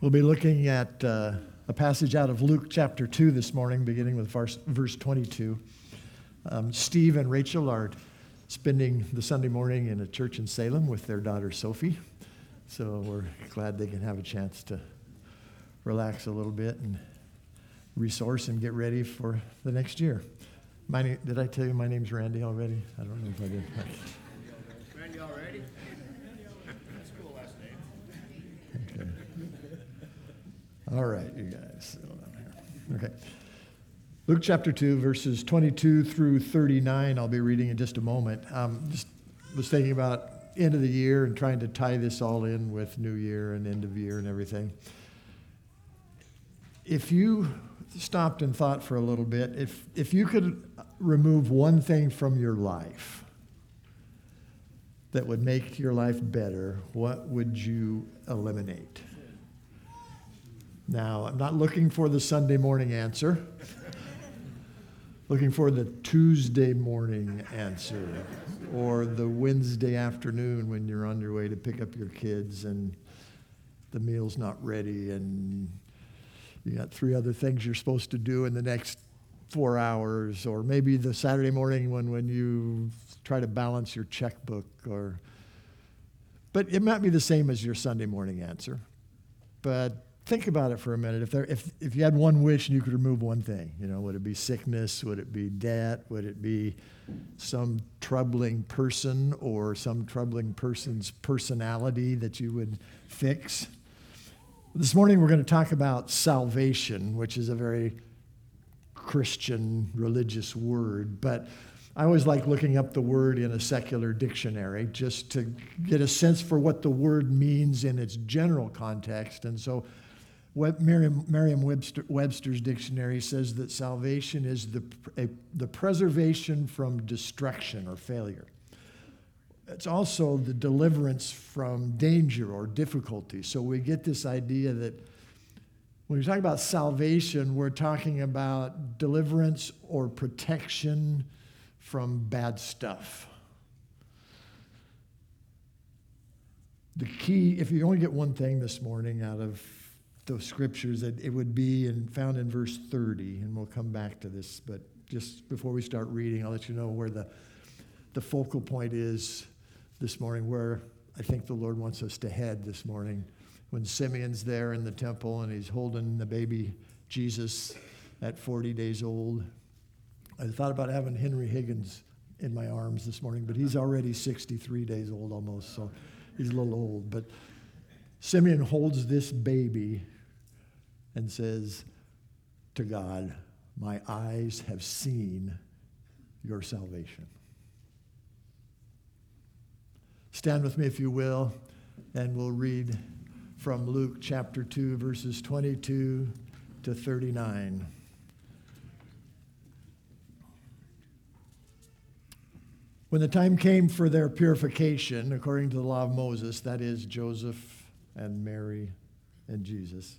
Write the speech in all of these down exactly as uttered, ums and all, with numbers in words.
We'll be looking at uh, a passage out of Luke chapter two this morning, beginning with verse twenty-two. Um, Steve and Rachel are spending the Sunday morning in a church in Salem with their daughter Sophie, so we're glad they can have a chance to relax a little bit and resource and get ready for the next year. My name, did I tell you my name's Randy already? I don't know if I did. Randy already? That's cool last name. Okay. All right, you guys. Okay. Luke chapter two, verses twenty-two through thirty-nine. I'll be reading in just a moment. Um, just was thinking about end of the year and trying to tie this all in with New Year and end of year and everything. If you stopped and thought for a little bit, if if you could remove one thing from your life that would make your life better, what would you eliminate? Now, I'm not looking for the Sunday morning answer. Looking for the Tuesday morning answer or the Wednesday afternoon when you're on your way to pick up your kids and the meal's not ready and you got three other things you're supposed to do in the next four hours, or maybe the Saturday morning one when you try to balance your checkbook. Or, but it might be the same as your Sunday morning answer. But think about it for a minute. If there, if if you had one wish and you could remove one thing, you know, would it be sickness? Would it be debt? Would it be some troubling person or some troubling person's personality that you would fix? This morning we're going to talk about salvation, which is a very Christian religious word, but I always like looking up the word in a secular dictionary just to get a sense for what the word means in its general context. And so What Merriam, Merriam-Webster, Webster's dictionary says that salvation is the a, the preservation from destruction or failure. It's also the deliverance from danger or difficulty. So we get this idea that when we talk about salvation, we're talking about deliverance or protection from bad stuff. The key, if you only get one thing this morning out of those scriptures, that it would be in, found in verse thirty, and we'll come back to this, but just before we start reading, I'll let you know where the, the focal point is this morning, where I think the Lord wants us to head this morning. When Simeon's there in the temple and he's holding the baby Jesus at forty days old, I thought about having Henry Higgins in my arms this morning, but he's already sixty-three days old almost, so he's a little old. But Simeon holds this baby and says to God, "My eyes have seen your salvation." Stand with me, if you will, and we'll read from Luke chapter two, verses twenty-two to thirty-nine. When the time came for their purification, according to the law of Moses, that is, Joseph and Mary and Jesus,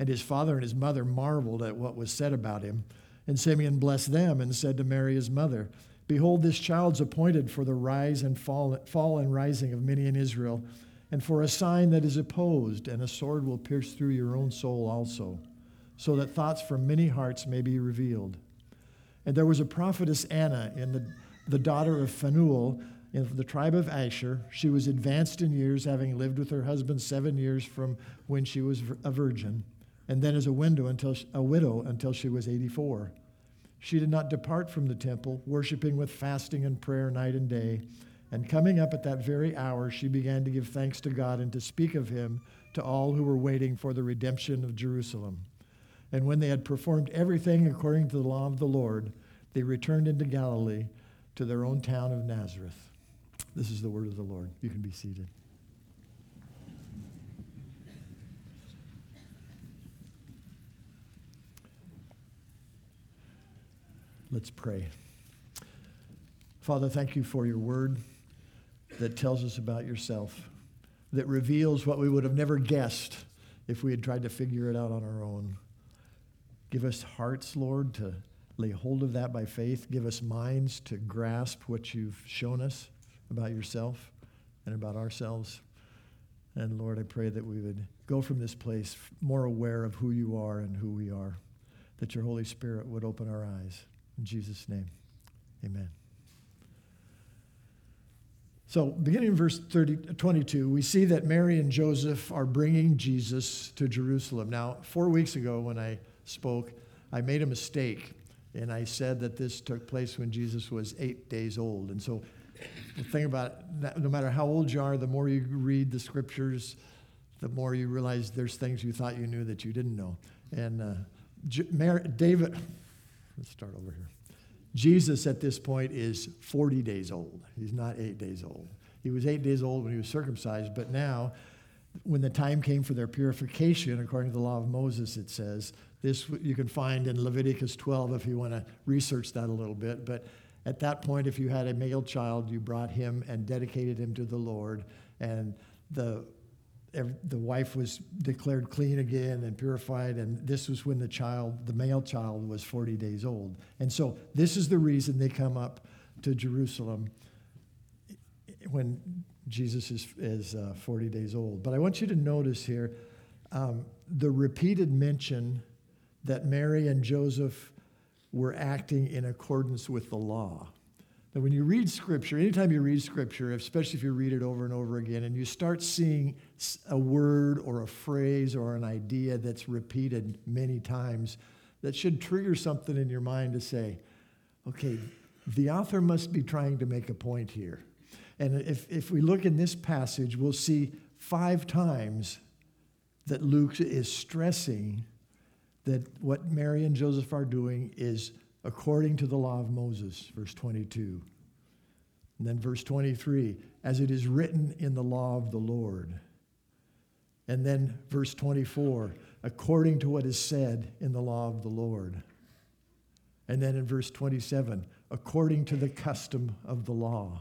And his father and his mother marveled at what was said about him. And Simeon blessed them and said to Mary his mother, "Behold, this child's appointed for the rise and fall, fall and rising of many in Israel, and for a sign that is opposed, and a sword will pierce through your own soul also, so that thoughts from many hearts may be revealed." And there was a prophetess Anna in the the daughter of Phanuel, of the tribe of Asher. She was advanced in years, having lived with her husband seven years from when she was a virgin, and then as a window until she, a widow until she was eighty-four. She did not depart from the temple, worshiping with fasting and prayer night and day. And coming up at that very hour, she began to give thanks to God and to speak of him to all who were waiting for the redemption of Jerusalem. And when they had performed everything according to the law of the Lord, they returned into Galilee to their own town of Nazareth. This is the word of the Lord. You can be seated. Let's pray. Father, thank you for your word that tells us about yourself, that reveals what we would have never guessed if we had tried to figure it out on our own. Give us hearts, Lord, to lay hold of that by faith. Give us minds to grasp what you've shown us about yourself and about ourselves. And Lord, I pray that we would go from this place more aware of who you are and who we are, that your Holy Spirit would open our eyes. In Jesus' name, amen. So beginning in verse thirty, twenty-two, we see that Mary and Joseph are bringing Jesus to Jerusalem. Now, four weeks ago when I spoke, I made a mistake, and I said that this took place when Jesus was eight days old. And so the thing about it, no matter how old you are, the more you read the scriptures, the more you realize there's things you thought you knew that you didn't know. And uh, J- Mary, David, let's start over here. Jesus at this point is forty days old. He's not eight days old. He was eight days old when he was circumcised, but now when the time came for their purification, according to the law of Moses, it says, this you can find in Leviticus twelve if you want to research that a little bit, but at that point, if you had a male child, you brought him and dedicated him to the Lord, and the the wife was declared clean again and purified, and this was when the child, the male child, was forty days old. And so this is the reason they come up to Jerusalem when Jesus is, is uh, forty days old. But I want you to notice here um, the repeated mention that Mary and Joseph were acting in accordance with the law. Now, when you read Scripture, anytime you read Scripture, especially if you read it over and over again, and you start seeing a word or a phrase or an idea that's repeated many times, that should trigger something in your mind to say, okay, the author must be trying to make a point here. And if, if we look in this passage, we'll see five times that Luke is stressing that what Mary and Joseph are doing is according to the law of Moses, verse twenty-two. And then verse twenty-three, as it is written in the law of the Lord. And then verse twenty-four, according to what is said in the law of the Lord. And then in verse twenty-seven, according to the custom of the law.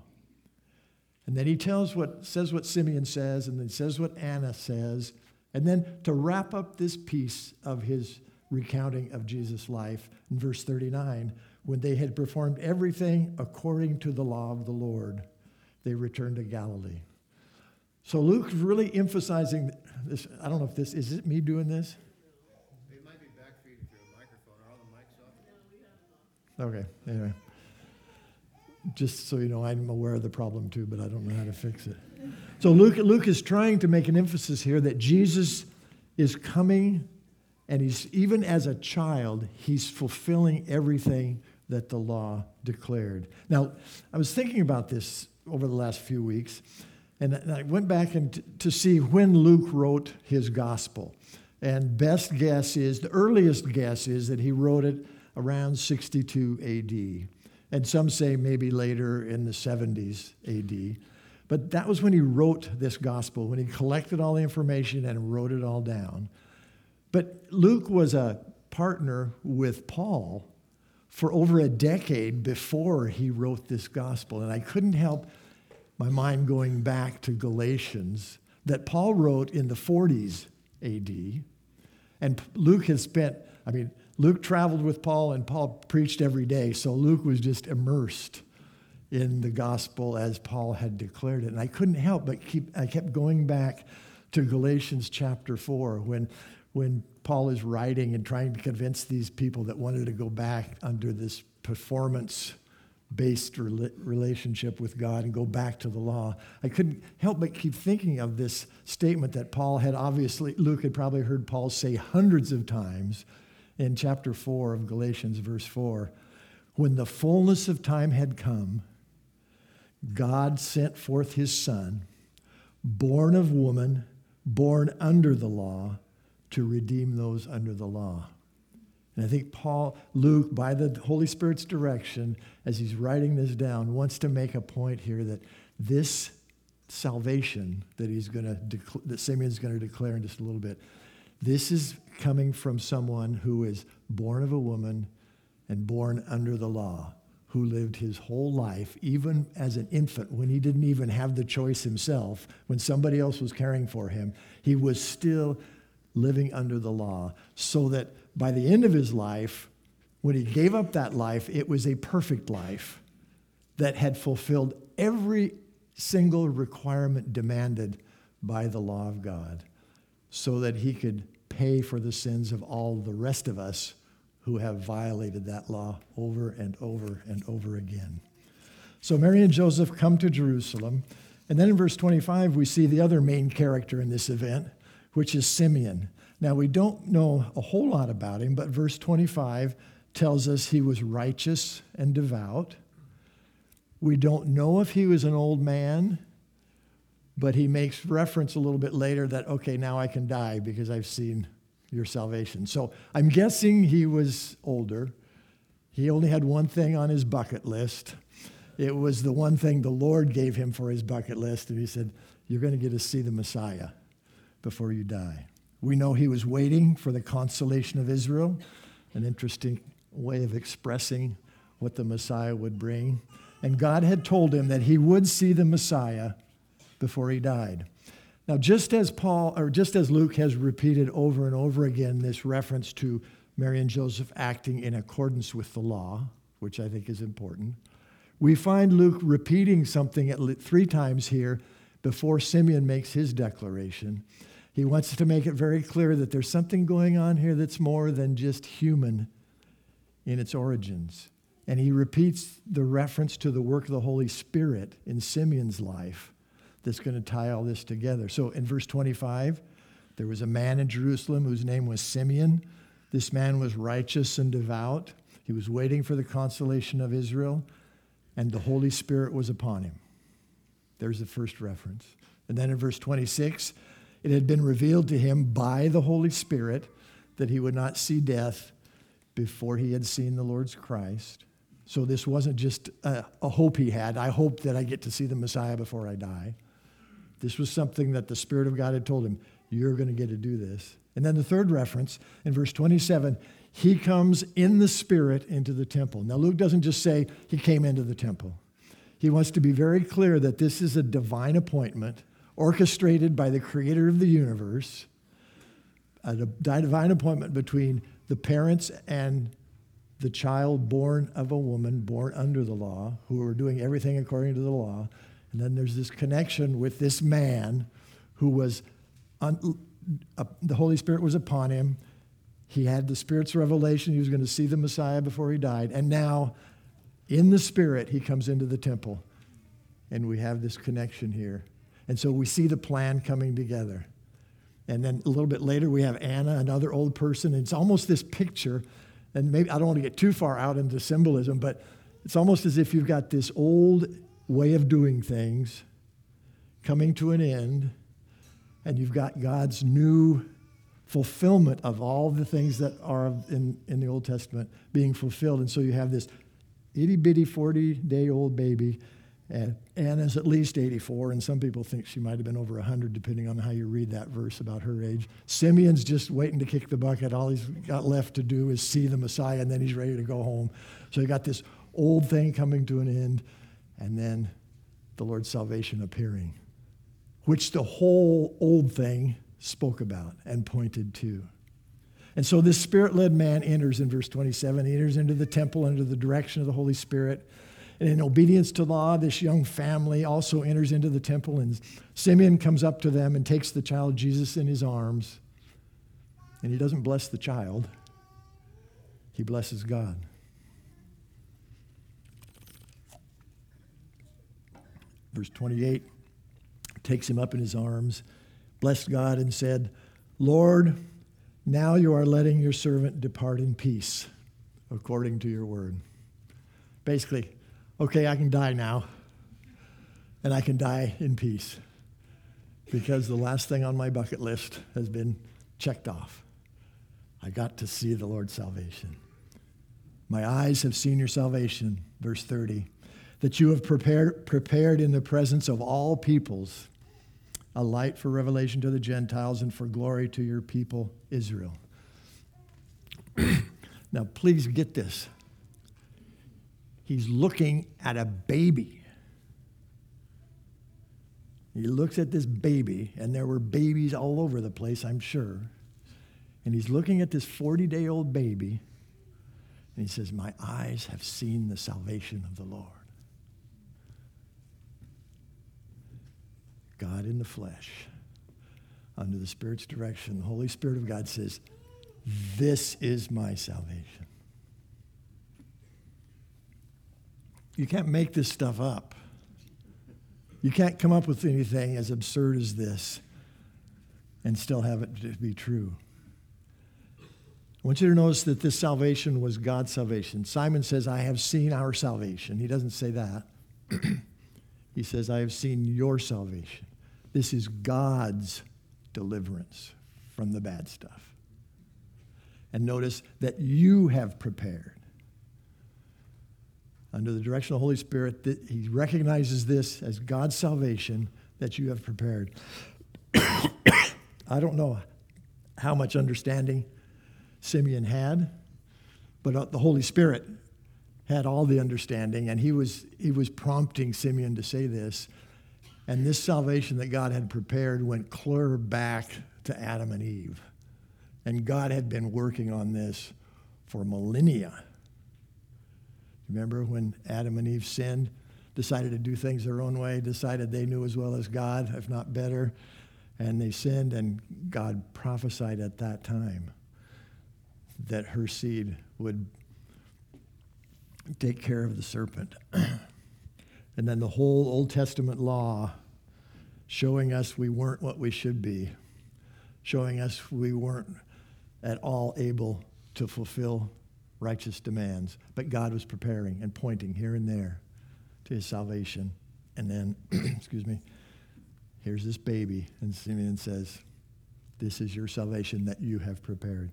And then he tells what says what Simeon says, and then says what Anna says. And then to wrap up this piece of his recounting of Jesus' life in verse thirty-nine, when they had performed everything according to the law of the Lord, they returned to Galilee. So Luke's really emphasizing this. I don't know if this is it me doing this. It might be back for you to your microphone. Are all the mics off? Okay. Anyway, just so you know, I'm aware of the problem too, but I don't know how to fix it. So Luke Luke is trying to make an emphasis here that Jesus is coming. And he's even as a child, he's fulfilling everything that the law declared. Now, I was thinking about this over the last few weeks, and I went back and t- to see when Luke wrote his gospel. And best guess is, the earliest guess is that he wrote it around sixty-two A D. And some say maybe later in the seventies A D. But that was when he wrote this gospel, when he collected all the information and wrote it all down. But Luke was a partner with Paul for over a decade before he wrote this gospel. And I couldn't help my mind going back to Galatians that Paul wrote in the forties A D. And Luke has spent, I mean, Luke traveled with Paul and Paul preached every day. So Luke was just immersed in the gospel as Paul had declared it. And I couldn't help but keep, I kept going back to Galatians chapter four when when Paul is writing and trying to convince these people that wanted to go back under this performance based re- relationship with God and go back to the law. I couldn't help but keep thinking of this statement that Paul had obviously, Luke had probably heard Paul say hundreds of times in chapter four of Galatians, verse four. When the fullness of time had come, God sent forth his Son, born of woman, born under the law, to redeem those under the law. And I think Paul, Luke, by the Holy Spirit's direction, as he's writing this down, wants to make a point here that this salvation that he's going to dec- that Simeon's going to declare in just a little bit, this is coming from someone who is born of a woman and born under the law, who lived his whole life, even as an infant, when he didn't even have the choice himself, when somebody else was caring for him, he was still living under the law, so that by the end of his life, when he gave up that life, it was a perfect life that had fulfilled every single requirement demanded by the law of God, so that he could pay for the sins of all the rest of us who have violated that law over and over and over again. So Mary and Joseph come to Jerusalem. And then in verse twenty-five, we see the other main character in this event, which is Simeon. Now, we don't know a whole lot about him, but verse twenty-five tells us he was righteous and devout. We don't know if he was an old man, but he makes reference a little bit later that, okay, now I can die because I've seen your salvation. So I'm guessing he was older. He only had one thing on his bucket list. It was the one thing the Lord gave him for his bucket list, and he said, you're going to get to see the Messiah before you die. We know he was waiting for the consolation of Israel, an interesting way of expressing what the Messiah would bring. And God had told him that he would see the Messiah before he died. Now, just as Paul, or just as Luke has repeated over and over again this reference to Mary and Joseph acting in accordance with the law, which I think is important, we find Luke repeating something at least three times here before Simeon makes his declaration. He wants to make it very clear that there's something going on here that's more than just human in its origins. And he repeats the reference to the work of the Holy Spirit in Simeon's life that's going to tie all this together. So in verse twenty-five, there was a man in Jerusalem whose name was Simeon. This man was righteous and devout. He was waiting for the consolation of Israel, and the Holy Spirit was upon him. There's the first reference. And then in verse twenty-six, it had been revealed to him by the Holy Spirit that he would not see death before he had seen the Lord's Christ. So this wasn't just a, a hope he had. I hope that I get to see the Messiah before I die. This was something that the Spirit of God had told him, you're going to get to do this. And then the third reference, in verse twenty-seven, he comes in the Spirit into the temple. Now, Luke doesn't just say he came into the temple. He wants to be very clear that this is a divine appointment orchestrated by the Creator of the universe, a divine appointment between the parents and the child born of a woman, born under the law, who are doing everything according to the law. And then there's this connection with this man who was, un, uh, the Holy Spirit was upon him. He had the Spirit's revelation. He was going to see the Messiah before he died. And now, in the Spirit, he comes into the temple. And we have this connection here. And so we see the plan coming together. And then a little bit later, we have Anna, another old person. And it's almost this picture. And maybe I don't want to get too far out into symbolism, but it's almost as if you've got this old way of doing things coming to an end, and you've got God's new fulfillment of all the things that are in, in the Old Testament being fulfilled. And so you have this itty-bitty forty-day-old baby, and Anna's at least eighty-four, and some people think she might have been over one hundred, depending on how you read that verse about her age. Simeon's just waiting to kick the bucket. All he's got left to do is see the Messiah, and then he's ready to go home. So you got this old thing coming to an end, and then the Lord's salvation appearing, which the whole old thing spoke about and pointed to. And so this Spirit-led man enters in verse twenty-seven. He enters into the temple under the direction of the Holy Spirit. And in obedience to law, this young family also enters into the temple, and Simeon comes up to them and takes the child Jesus in his arms. And he doesn't bless the child. He blesses God. verse twenty-eight, takes him up in his arms, blessed God and said, Lord, now you are letting your servant depart in peace, according to your word. Basically, okay, I can die now, and I can die in peace, because the last thing on my bucket list has been checked off. I got to see the Lord's salvation. My eyes have seen your salvation, verse thirty, that you have prepared, prepared in the presence of all peoples a light for revelation to the Gentiles and for glory to your people, Israel. Now, please get this. He's looking at a baby. He looks at this baby, and there were babies all over the place, I'm sure. And he's looking at this forty-day-old baby, and he says, my eyes have seen the salvation of the Lord. God in the flesh, under the Spirit's direction, the Holy Spirit of God says, this is my salvation. You can't make this stuff up. You can't come up with anything as absurd as this and still have it be true. I want you to notice that this salvation was God's salvation. Simon says, I have seen our salvation. He doesn't say that. He says, I have seen your salvation. This is God's deliverance from the bad stuff. And notice that you have prepared. Under the direction of the Holy Spirit, that he recognizes this as God's salvation that you have prepared. I don't know how much understanding Simeon had, but the Holy Spirit had all the understanding, and he was he was prompting Simeon to say this. And this salvation that God had prepared went clear back to Adam and Eve. And God had been working on this for millennia. Remember when Adam and Eve sinned, decided to do things their own way, decided they knew as well as God, if not better, and they sinned, and God prophesied at that time that her seed would take care of the serpent. And then the whole Old Testament law showing us we weren't what we should be, showing us we weren't at all able to fulfill righteous demands, but God was preparing and pointing here and there to his salvation. And then, excuse me, here's this baby, and Simeon says, this is your salvation that you have prepared.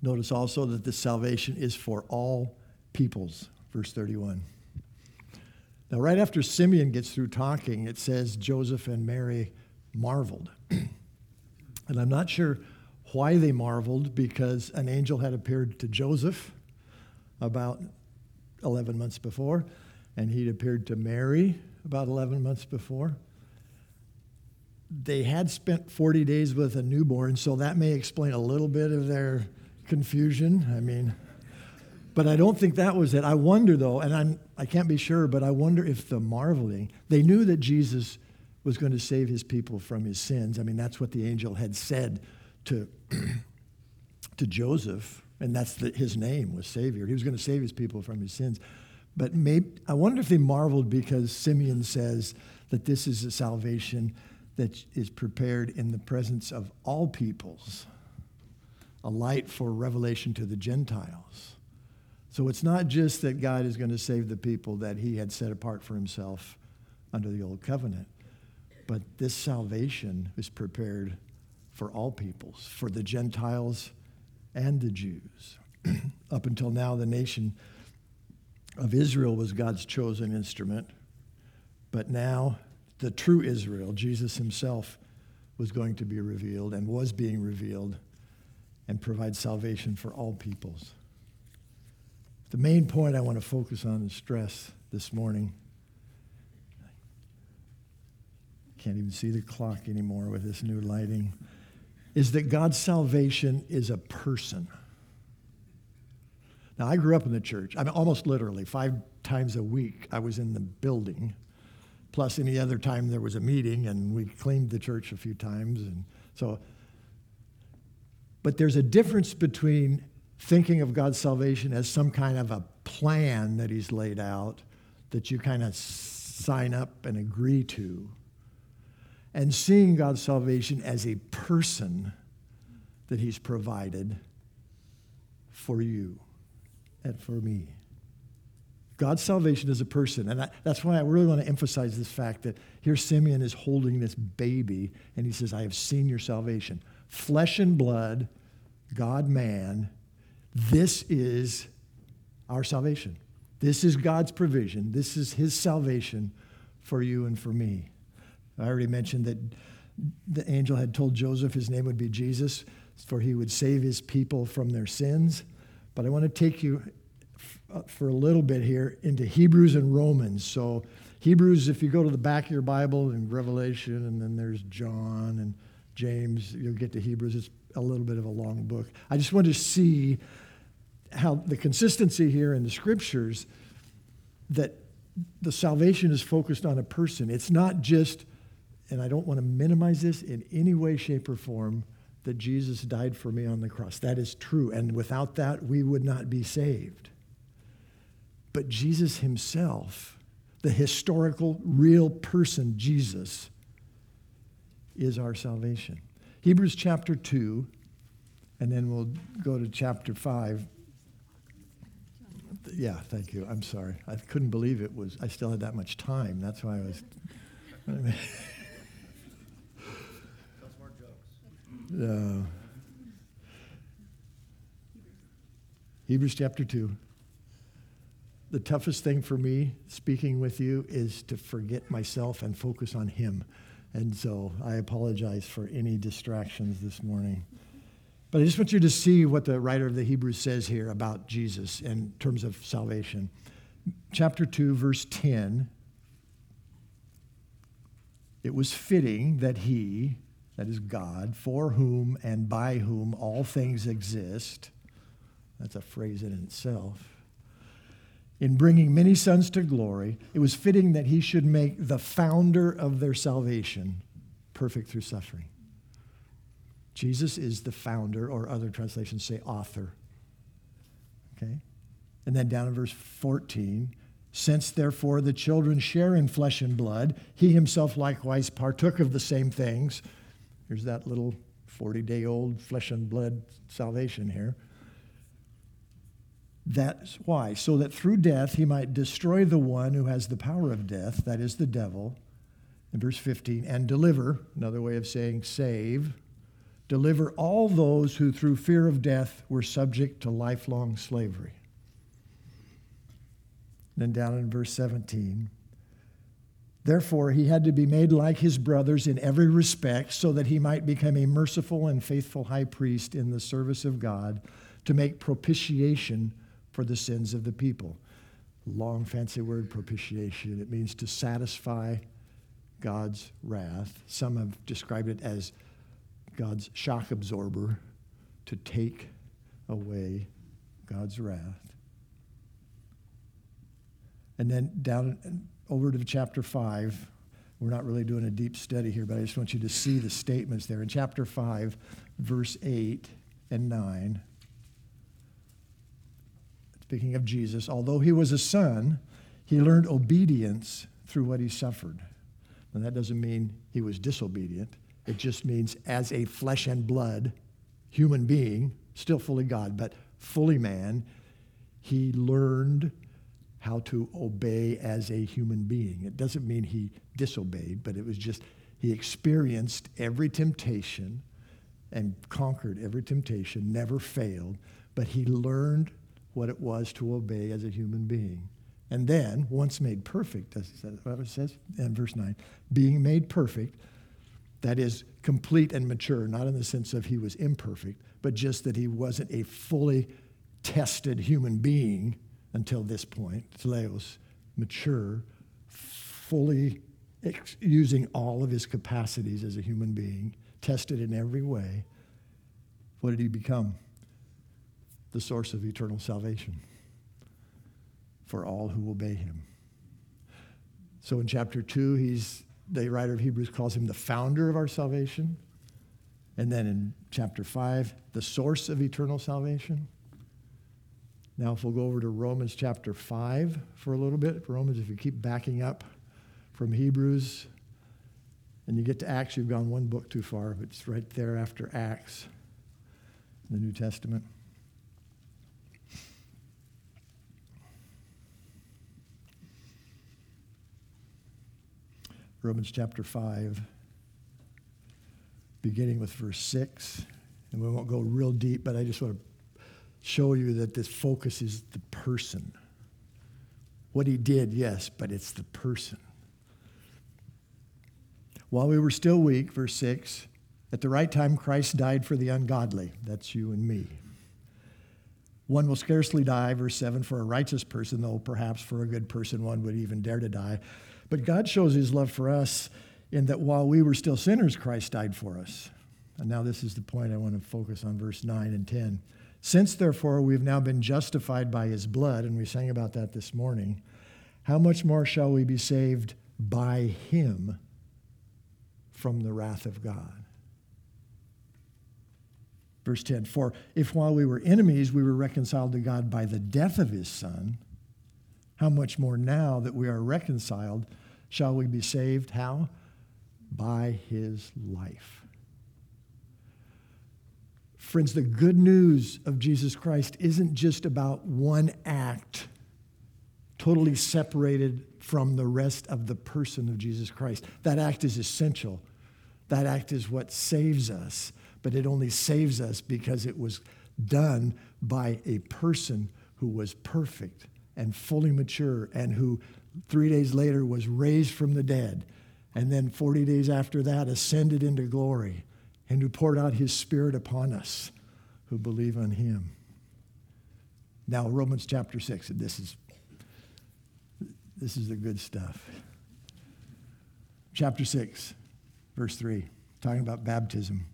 Notice also that this salvation is for all peoples, verse thirty-one. Now, right after Simeon gets through talking, it says Joseph and Mary marveled. And I'm not sure why they marveled, because an angel had appeared to Joseph about eleven months before, and he'd appeared to Mary about eleven months before. They had spent forty days with a newborn, so that may explain a little bit of their confusion. I mean, but I don't think that was it. I wonder, though, and I'm, I can't be sure, but I wonder if the marveling, they knew that Jesus was going to save his people from his sins. I mean, that's what the angel had said to to Joseph, and that's the, his name was Savior. He was going to save his people from his sins. But maybe, I wonder if they marveled because Simeon says that this is a salvation that is prepared in the presence of all peoples, a light for revelation to the Gentiles. So it's not just that God is going to save the people that he had set apart for himself under the old covenant, but this salvation is prepared for all peoples, for the Gentiles and the Jews. Up until now, the nation of Israel was God's chosen instrument, but now the true Israel, Jesus himself, was going to be revealed and was being revealed and provide salvation for all peoples. The main point I want to focus on and stress this morning, I can't even see the clock anymore with this new lighting, is that God's salvation is a person. Now, I grew up in the church. I mean, almost literally, five times a week, I was in the building. Plus, any other time there was a meeting, and we cleaned the church a few times. And so, but there's a difference between thinking of God's salvation as some kind of a plan that he's laid out that you kind of sign up and agree to, and seeing God's salvation as a person that he's provided for you and for me. God's salvation is a person, and I, that's why I really want to emphasize this fact that here Simeon is holding this baby, and he says, I have seen your salvation. Flesh and blood, God-man, this is our salvation. This is God's provision. This is his salvation for you and for me. I already mentioned that the angel had told Joseph his name would be Jesus, for he would save his people from their sins. But I want to take you for a little bit here into Hebrews and Romans. So Hebrews, if you go to the back of your Bible, and Revelation, and then there's John and James, you'll get to Hebrews. It's a little bit of a long book. I just want to see how the consistency here in the scriptures that the salvation is focused on a person. It's not just, and I don't want to minimize this in any way, shape, or form, that Jesus died for me on the cross. That is true, and without that, we would not be saved. But Jesus himself, the historical, real person, Jesus, is our salvation. Hebrews chapter two, and then we'll go to chapter five. Yeah, thank you. I'm sorry. I couldn't believe it was, I still had that much time. That's why I was. I mean, Uh, Hebrews chapter two. The toughest thing for me speaking with you is to forget myself and focus on him. And so I apologize for any distractions this morning. But I just want you to see what the writer of the Hebrews says here about Jesus in terms of salvation. Chapter two, verse ten. It was fitting that he, that is God, for whom and by whom all things exist. That's a phrase in itself. In bringing many sons to glory, it was fitting that he should make the founder of their salvation perfect through suffering. Jesus is the founder, or other translations say author. Okay? And then down in verse fourteen, since therefore the children share in flesh and blood, he himself likewise partook of the same things. Here's that little forty-day-old flesh and blood salvation here. That's why. So that through death he might destroy the one who has the power of death, that is the devil, in verse fifteen, and deliver, another way of saying save, deliver all those who through fear of death were subject to lifelong slavery. Then down in verse seventeen, therefore, he had to be made like his brothers in every respect so that he might become a merciful and faithful high priest in the service of God to make propitiation for the sins of the people. Long, fancy word, propitiation. It means to satisfy God's wrath. Some have described it as God's shock absorber, to take away God's wrath. And then down over to chapter five. We're not really doing a deep study here, but I just want you to see the statements there. In chapter five, verse eight and nine, speaking of Jesus, although he was a son, he learned obedience through what he suffered. And that doesn't mean he was disobedient. It just means as a flesh and blood human being, still fully God, but fully man, he learned how to obey as a human being. It doesn't mean he disobeyed, but it was just he experienced every temptation and conquered every temptation, never failed, but he learned what it was to obey as a human being. And then, once made perfect, that's what it says in verse nine, being made perfect, that is complete and mature, not in the sense of he was imperfect, but just that he wasn't a fully tested human being until this point, teleos, mature, fully ex- using all of his capacities as a human being, tested in every way. What did he become? The source of eternal salvation for all who obey him. So in chapter two, he's, the writer of Hebrews calls him the founder of our salvation. And then in chapter five, the source of eternal salvation. Now if we'll go over to Romans chapter five for a little bit. Romans, if you keep backing up from Hebrews and you get to Acts, you've gone one book too far, but it's right there after Acts in the New Testament. Romans chapter five, beginning with verse six. And we won't go real deep, but I just want to show you that this focus is the person. What he did, yes, but it's the person. While we were still weak, verse six, at the right time Christ died for the ungodly. That's you and me. One will scarcely die, verse seven, for a righteous person, though perhaps for a good person one would even dare to die. But God shows his love for us in that while we were still sinners, Christ died for us. And now this is the point I want to focus on, verse nine and ten. Since, therefore, we've now been justified by his blood, and we sang about that this morning, how much more shall we be saved by him from the wrath of God? Verse ten, for if while we were enemies we were reconciled to God by the death of his son, how much more now that we are reconciled shall we be saved? How? By his life. Friends, the good news of Jesus Christ isn't just about one act totally separated from the rest of the person of Jesus Christ. That act is essential. That act is what saves us, but it only saves us because it was done by a person who was perfect and fully mature, and who three days later was raised from the dead, and then forty days after that ascended into glory, and who poured out his Spirit upon us who believe on him. Now, Romans chapter six, and this is, this is the good stuff. Chapter six, verse three, talking about baptism.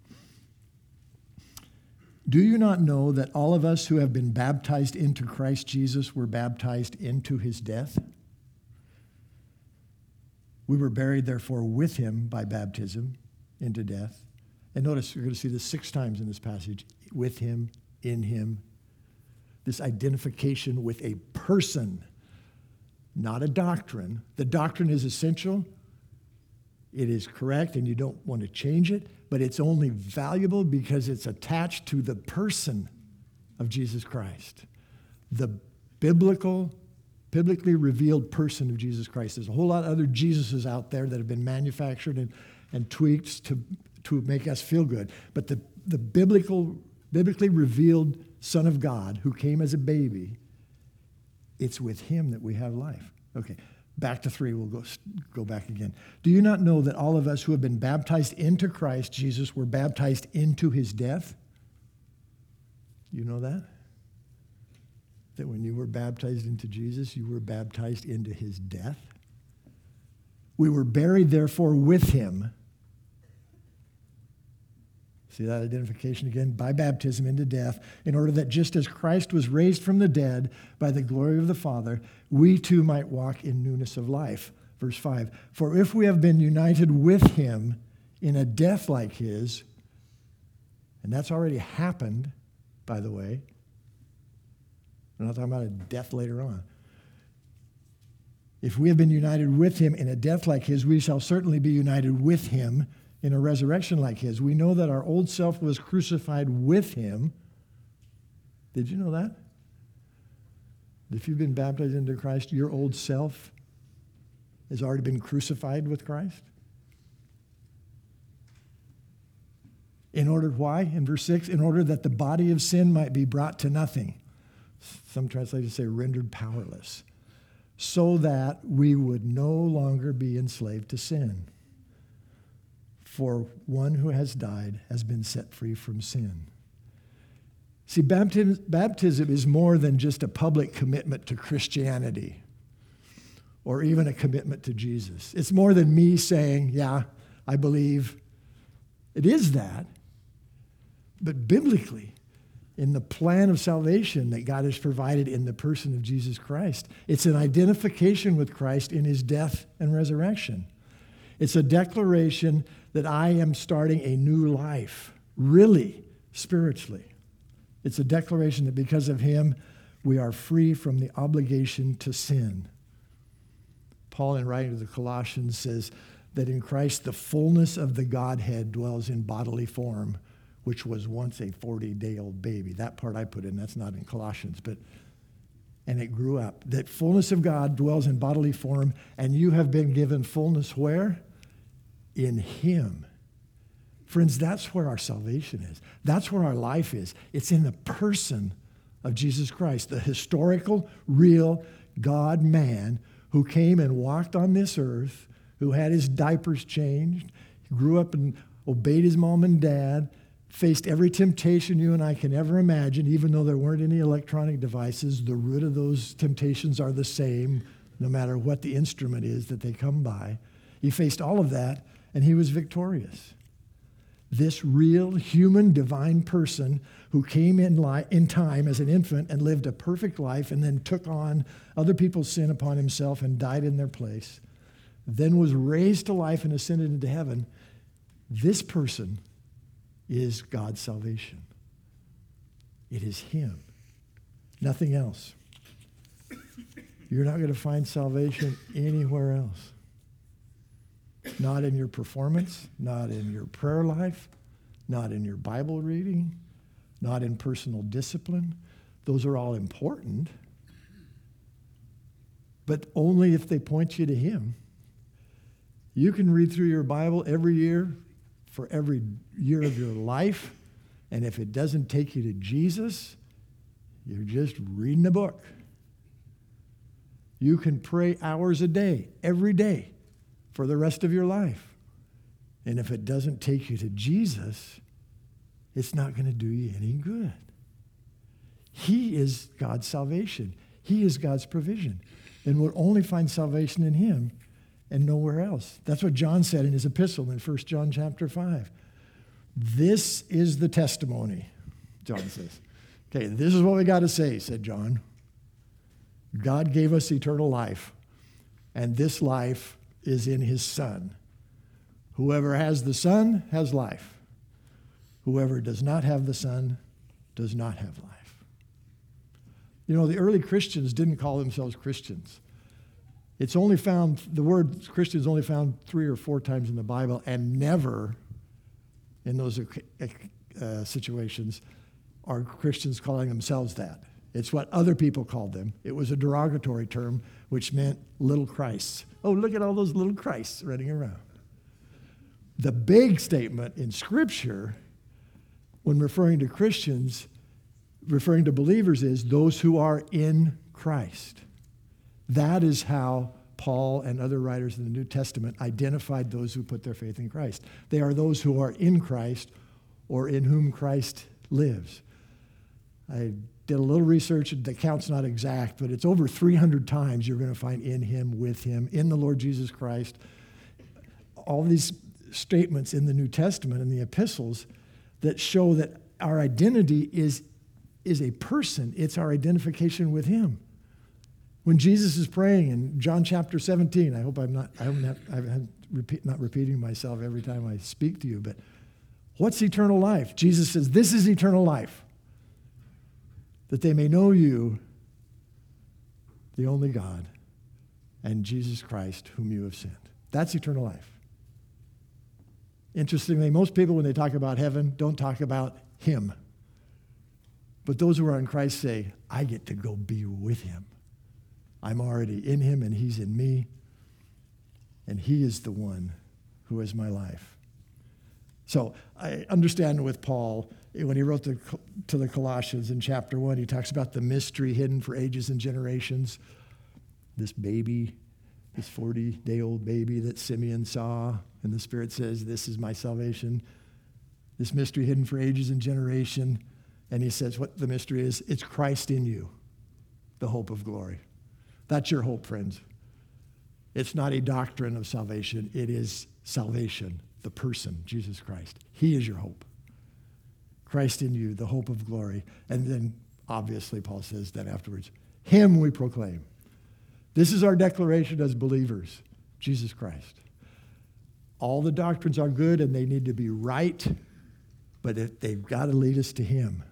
Do you not know that all of us who have been baptized into Christ Jesus were baptized into his death? We were buried, therefore, with him by baptism into death. And notice, you're going to see this six times in this passage, with him, in him. This identification with a person, not a doctrine. The doctrine is essential. It is correct, and you don't want to change it, but it's only valuable because it's attached to the person of Jesus Christ, the biblical, biblically revealed person of Jesus Christ. There's a whole lot of other Jesuses out there that have been manufactured and, and tweaked to, to make us feel good, but the, the biblical, biblically revealed Son of God who came as a baby, it's with him that we have life. Okay. Back to three, we'll go, go back again. Do you not know that all of us who have been baptized into Christ Jesus were baptized into his death? You know that? That when you were baptized into Jesus, you were baptized into his death? We were buried, therefore, with him. See that identification again? By baptism into death, in order that just as Christ was raised from the dead by the glory of the Father, we too might walk in newness of life. Verse five, for if we have been united with him in a death like his, and that's already happened, by the way. We're not talking about a death later on. If we have been united with him in a death like his, we shall certainly be united with him in a resurrection like his. We know that our old self was crucified with him. Did you know that? If you've been baptized into Christ, your old self has already been crucified with Christ. In order, why? In verse six, in order that the body of sin might be brought to nothing. Some translators say rendered powerless. So that we would no longer be enslaved to sin. For one who has died has been set free from sin. See, baptism, baptism is more than just a public commitment to Christianity or even a commitment to Jesus. It's more than me saying, yeah, I believe. It is that. But biblically, in the plan of salvation that God has provided in the person of Jesus Christ, it's an identification with Christ in his death and resurrection. It's a declaration that I am starting a new life, really, spiritually. It's a declaration that because of him, we are free from the obligation to sin. Paul, in writing to the Colossians, says that in Christ the fullness of the Godhead dwells in bodily form, which was once a forty-day-old baby. That part I put in, that's not in Colossians, but and it grew up. That fullness of God dwells in bodily form, and you have been given fullness where? In Him. Friends, that's where our salvation is. That's where our life is. It's in the person of Jesus Christ, the historical, real God-man who came and walked on this earth, who had his diapers changed, grew up and obeyed his mom and dad, faced every temptation you and I can ever imagine, even though there weren't any electronic devices. The root of those temptations are the same, no matter what the instrument is that they come by. He faced all of that, and he was victorious. This real human divine person who came in, li- in time as an infant and lived a perfect life and then took on other people's sin upon himself and died in their place, then was raised to life and ascended into heaven. This person is God's salvation. It is Him, nothing else. You're not going to find salvation anywhere else. Not in your performance, not in your prayer life, not in your Bible reading, not in personal discipline. Those are all important, but only if they point you to Him. You can read through your Bible every year, for every year of your life, and if it doesn't take you to Jesus, you're just reading a book. You can pray hours a day, every day, for the rest of your life. And if it doesn't take you to Jesus, it's not going to do you any good. He is God's salvation. He is God's provision. And we'll only find salvation in Him and nowhere else. That's what John said in his epistle in First John chapter five. This is the testimony, John says. Okay, this is what we got to say, said John. God gave us eternal life, and this life is in His Son. Whoever has the Son has life. Whoever does not have the Son does not have life. You know, the early Christians didn't call themselves Christians. It's only found, the word Christian is only found three or four times in the Bible, and never in those uh, situations are Christians calling themselves that. It's what other people called them. It was a derogatory term, which meant little Christs. Oh, look at all those little Christs running around. The big statement in Scripture, when referring to Christians, referring to believers, is those who are in Christ. That is how Paul and other writers in the New Testament identified those who put their faith in Christ. They are those who are in Christ or in whom Christ lives. I did a little research. The count's not exact, but it's over three hundred times you're going to find in Him, with Him, in the Lord Jesus Christ. All these statements in the New Testament and the epistles that show that our identity is, is a person. It's our identification with Him. When Jesus is praying in John chapter seventeen, I hope I'm not I haven't, I haven't repeat, not repeating myself every time I speak to you, but what's eternal life? Jesus says, this is eternal life, that they may know you, the only God, and Jesus Christ, whom you have sent. That's eternal life. Interestingly, most people, when they talk about heaven, don't talk about Him. But those who are in Christ say, I get to go be with Him. I'm already in Him, and He's in me, and He is the one who is my life. So I understand with Paul, when he wrote the, to the Colossians in chapter one, he talks about the mystery hidden for ages and generations, this baby, this forty-day-old baby that Simeon saw, and the Spirit says, this is my salvation, this mystery hidden for ages and generation, and he says what the mystery is, it's Christ in you, the hope of glory. That's your hope, friends. It's not a doctrine of salvation. It is salvation, the person, Jesus Christ. He is your hope. Christ in you, the hope of glory. And then, obviously, Paul says that afterwards, Him we proclaim. This is our declaration as believers, Jesus Christ. All the doctrines are good, and they need to be right, but they've got to lead us to Him.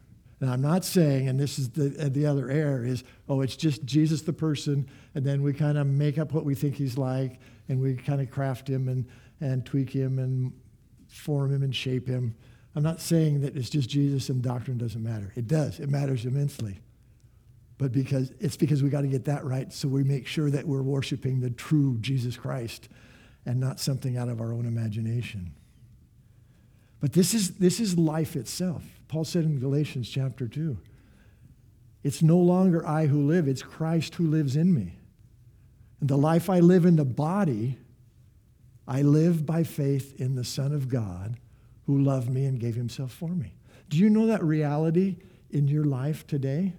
And I'm not saying, and this is the the other error is, oh, it's just Jesus the person, and then we kind of make up what we think he's like, and we kind of craft him and, and tweak him and form him and shape him. I'm not saying that it's just Jesus and doctrine doesn't matter. It does. It matters immensely. But because it's because we got to get that right so we make sure that we're worshiping the true Jesus Christ and not something out of our own imagination. But this is this is life itself. Paul said in Galatians chapter two, it's no longer I who live, it's Christ who lives in me. And the life I live in the body, I live by faith in the Son of God who loved me and gave himself for me. Do you know that reality in your life today?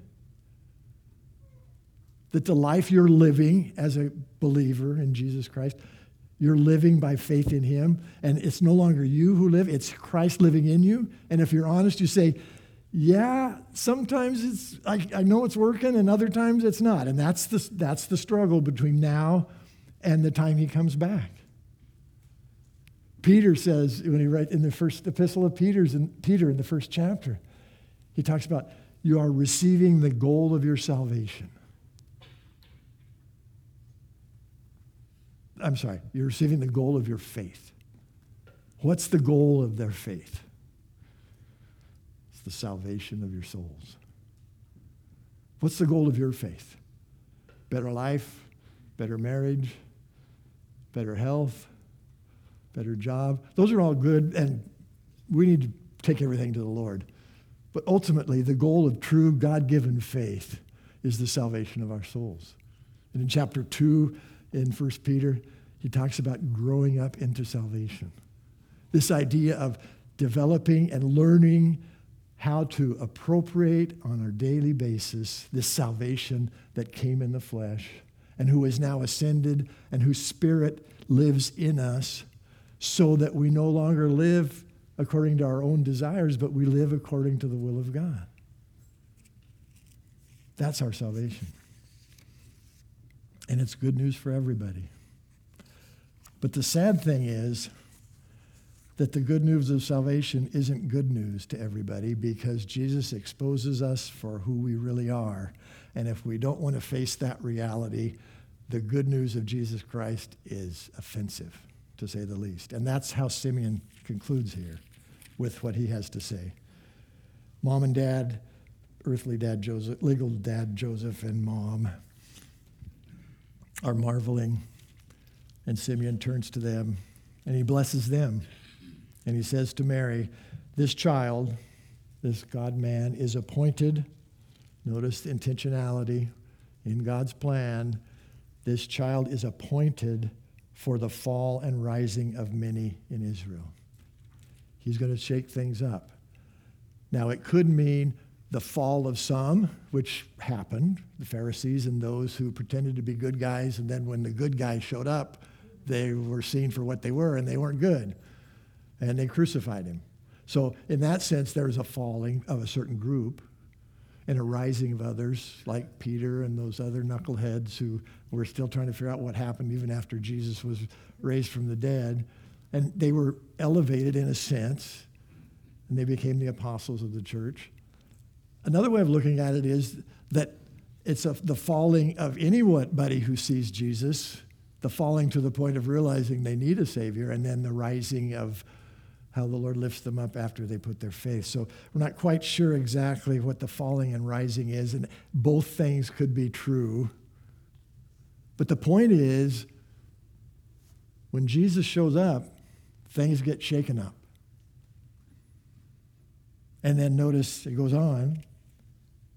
That the life you're living as a believer in Jesus Christ, you're living by faith in him, and it's no longer you who live, it's Christ living in you. And if you're honest, you say, yeah, sometimes it's I, I know it's working, and other times it's not. And that's the, that's the struggle between now and the time he comes back. Peter says, when he writes in the first epistle of Peter's in, Peter in the first chapter, he talks about, you are receiving the goal of your salvation. I'm sorry, you're receiving the goal of your faith. What's the goal of their faith? It's the salvation of your souls. What's the goal of your faith? Better life, better marriage, better health, better job. Those are all good, and we need to take everything to the Lord. But ultimately, the goal of true God-given faith is the salvation of our souls. And in chapter two, in First Peter, he talks about growing up into salvation. This idea of developing and learning how to appropriate on a daily basis this salvation that came in the flesh and who is now ascended and whose spirit lives in us so that we no longer live according to our own desires, but we live according to the will of God. That's our salvation. And it's good news for everybody. But the sad thing is that the good news of salvation isn't good news to everybody because Jesus exposes us for who we really are. And if we don't want to face that reality, the good news of Jesus Christ is offensive, to say the least. And that's how Simeon concludes here with what he has to say. Mom and dad, earthly dad Joseph, legal dad Joseph and mom, are marveling, and Simeon turns to them, and he blesses them, and he says to Mary, this child, this God-man, is appointed, notice the intentionality in God's plan, this child is appointed for the fall and rising of many in Israel. He's going to shake things up. Now, it could mean the fall of some, which happened, the Pharisees and those who pretended to be good guys, and then when the good guys showed up, they were seen for what they were, and they weren't good, and they crucified him. So in that sense, there was a falling of a certain group and a rising of others, like Peter and those other knuckleheads who were still trying to figure out what happened even after Jesus was raised from the dead, and they were elevated in a sense, and they became the apostles of the church. Another way of looking at it is that it's a, the falling of anybody who sees Jesus, the falling to the point of realizing they need a Savior, and then the rising of how the Lord lifts them up after they put their faith. So we're not quite sure exactly what the falling and rising is, and both things could be true. But the point is, when Jesus shows up, things get shaken up. And then notice it goes on,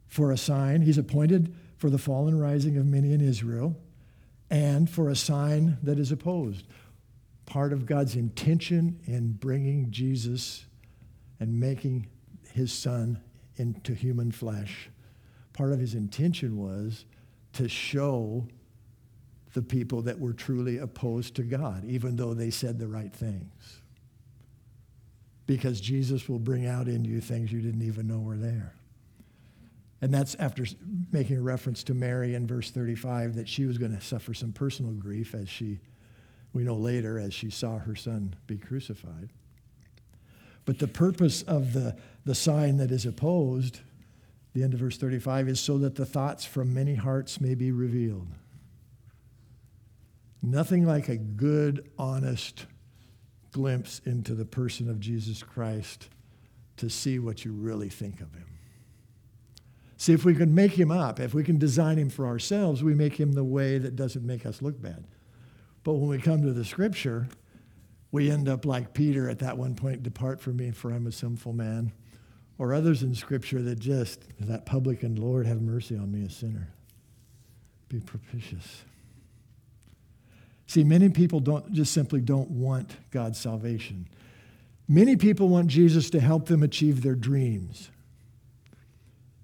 for a sign, he's appointed for the fall and rising of many in Israel, and for a sign that is opposed. Part of God's intention in bringing Jesus and making his son into human flesh, part of his intention was to show the people that were truly opposed to God, even though they said the right things. Because Jesus will bring out in you things you didn't even know were there. And that's after making a reference to Mary in verse thirty-five, that she was going to suffer some personal grief as she, we know later, as she saw her son be crucified. But the purpose of the, the sign that is opposed The end of verse thirty-five is so that the thoughts from many hearts may be revealed. Nothing like a good, honest glimpse into the person of Jesus Christ to see what you really think of him. See, if we can make him up, if we can design him for ourselves, we make him the way that doesn't make us look bad. But when we come to the scripture, we end up like Peter at that one point, depart from me, for I'm a sinful man. Or others in scripture that just, that publican, Lord, have mercy on me, a sinner. Be propitious. See, many people don't just simply don't want God's salvation. Many people want Jesus to help them achieve their dreams.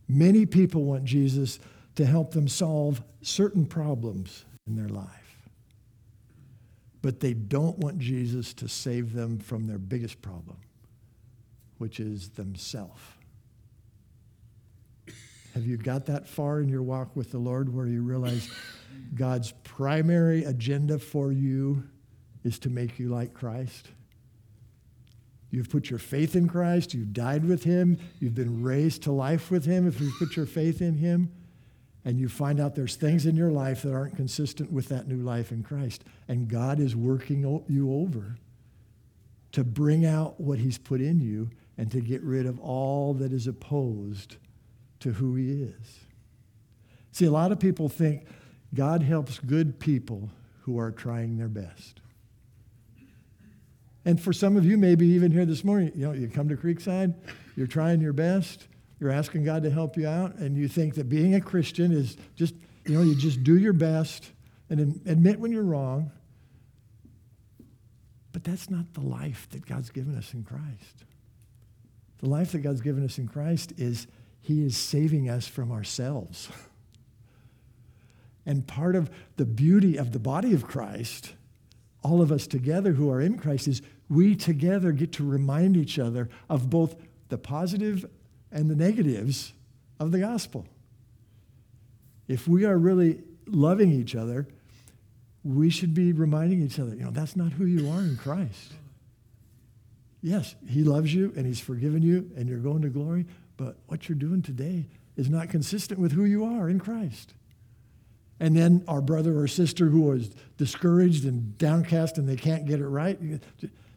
Many people want Jesus to help them solve certain problems in their life. But they don't want Jesus to save them from their biggest problem, which is themselves. Have you got that far in your walk with the Lord where you realize God's primary agenda for you is to make you like Christ? You've put your faith in Christ. You've died with him. You've been raised to life with him if you've put your faith in him. And you find out there's things in your life that aren't consistent with that new life in Christ. And God is working you over to bring out what he's put in you and to get rid of all that is opposed to who he is. See, a lot of people think God helps good people who are trying their best. And for some of you, maybe even here this morning, you know, you come to Creekside, you're trying your best, you're asking God to help you out, and you think that being a Christian is just, you know, you just do your best and admit when you're wrong. But that's not the life that God's given us in Christ. The life that God's given us in Christ is he is saving us from ourselves. And part of the beauty of the body of Christ, all of us together who are in Christ, is we together get to remind each other of both the positive and the negatives of the gospel. If we are really loving each other, we should be reminding each other, you know, that's not who you are in Christ. Yes, he loves you and he's forgiven you and you're going to glory, but what you're doing today is not consistent with who you are in Christ. And then our brother or sister who is discouraged and downcast and they can't get it right.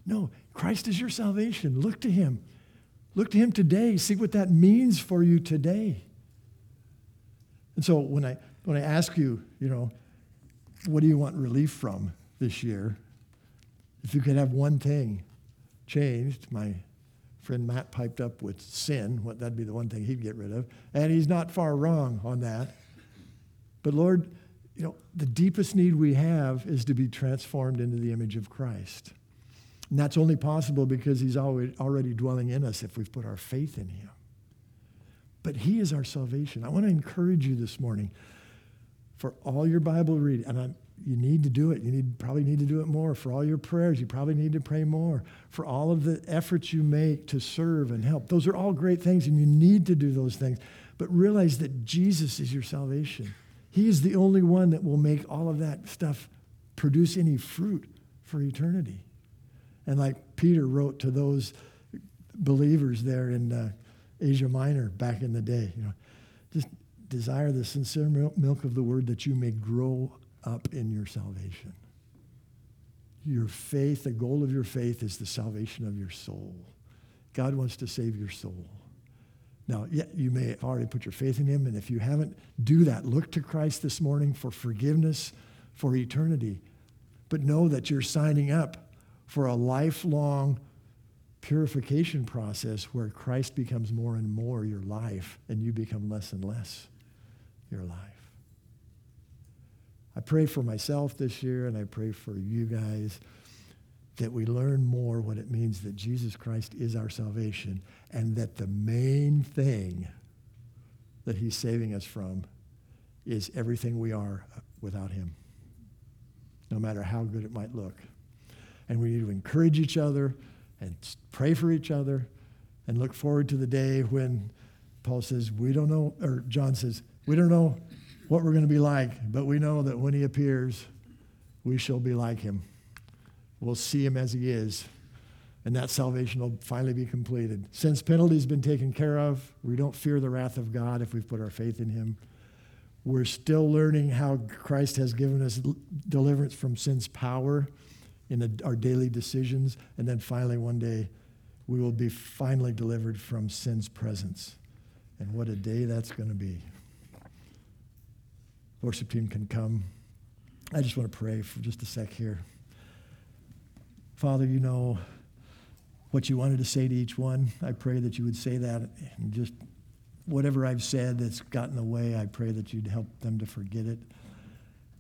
No, Christ is your salvation. Look to him. Look to him today. See what that means for you today. And so when I when I ask you, you know, what do you want relief from this year? If you could have one thing changed, my friend Matt piped up with sin. What that'd be the one thing he'd get rid of. And he's not far wrong on that. But Lord, you know, the deepest need we have is to be transformed into the image of Christ. And that's only possible because he's already dwelling in us if we've put our faith in him. But he is our salvation. I want to encourage you this morning for all your Bible reading. And I'm, you need to do it. You need probably need to do it more. For all your prayers, you probably need to pray more. For all of the efforts you make to serve and help. Those are all great things, and you need to do those things. But realize that Jesus is your salvation. He is the only one that will make all of that stuff produce any fruit for eternity. And like Peter wrote to those believers there in uh, Asia Minor back in the day, you know, just desire the sincere milk of the word that you may grow up in your salvation. Your faith, the goal of your faith is the salvation of your soul. God wants to save your soul. Now, yeah, you may have already put your faith in him, and if you haven't, do that. Look to Christ this morning for forgiveness, for eternity. But know that you're signing up for a lifelong purification process where Christ becomes more and more your life, and you become less and less your life. I pray for myself this year, and I pray for you guys, that we learn more what it means that Jesus Christ is our salvation and that the main thing that he's saving us from is everything we are without him, no matter how good it might look. And we need to encourage each other and pray for each other and look forward to the day when Paul says, we don't know, or John says, we don't know what we're going to be like, but we know that when he appears, we shall be like him. We'll see him as he is, and that salvation will finally be completed. Since penalty's been taken care of, we don't fear the wrath of God if we've put our faith in him. We're still learning how Christ has given us deliverance from sin's power in the, our daily decisions, and then finally one day we will be finally delivered from sin's presence. And what a day that's going to be. Worship team can come. I just want to pray for just a sec here. Father, you know what you wanted to say to each one. I pray that you would say that, and just whatever I've said that's gotten away, I pray that you'd help them to forget it.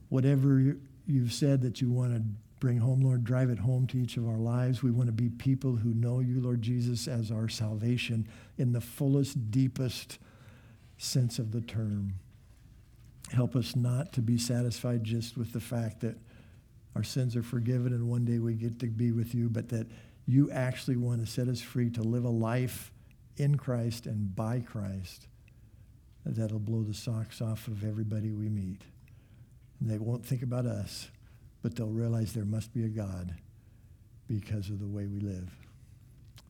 Whatever you've said that you want to bring home, Lord, drive it home to each of our lives. We want to be people who know you, Lord Jesus, as our salvation in the fullest, deepest sense of the term. Help us not to be satisfied just with the fact that our sins are forgiven and one day we get to be with you, but that you actually want to set us free to live a life in Christ and by Christ that'll blow the socks off of everybody we meet. And they won't think about us, but they'll realize there must be a God because of the way we live.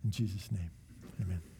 In Jesus' name, amen.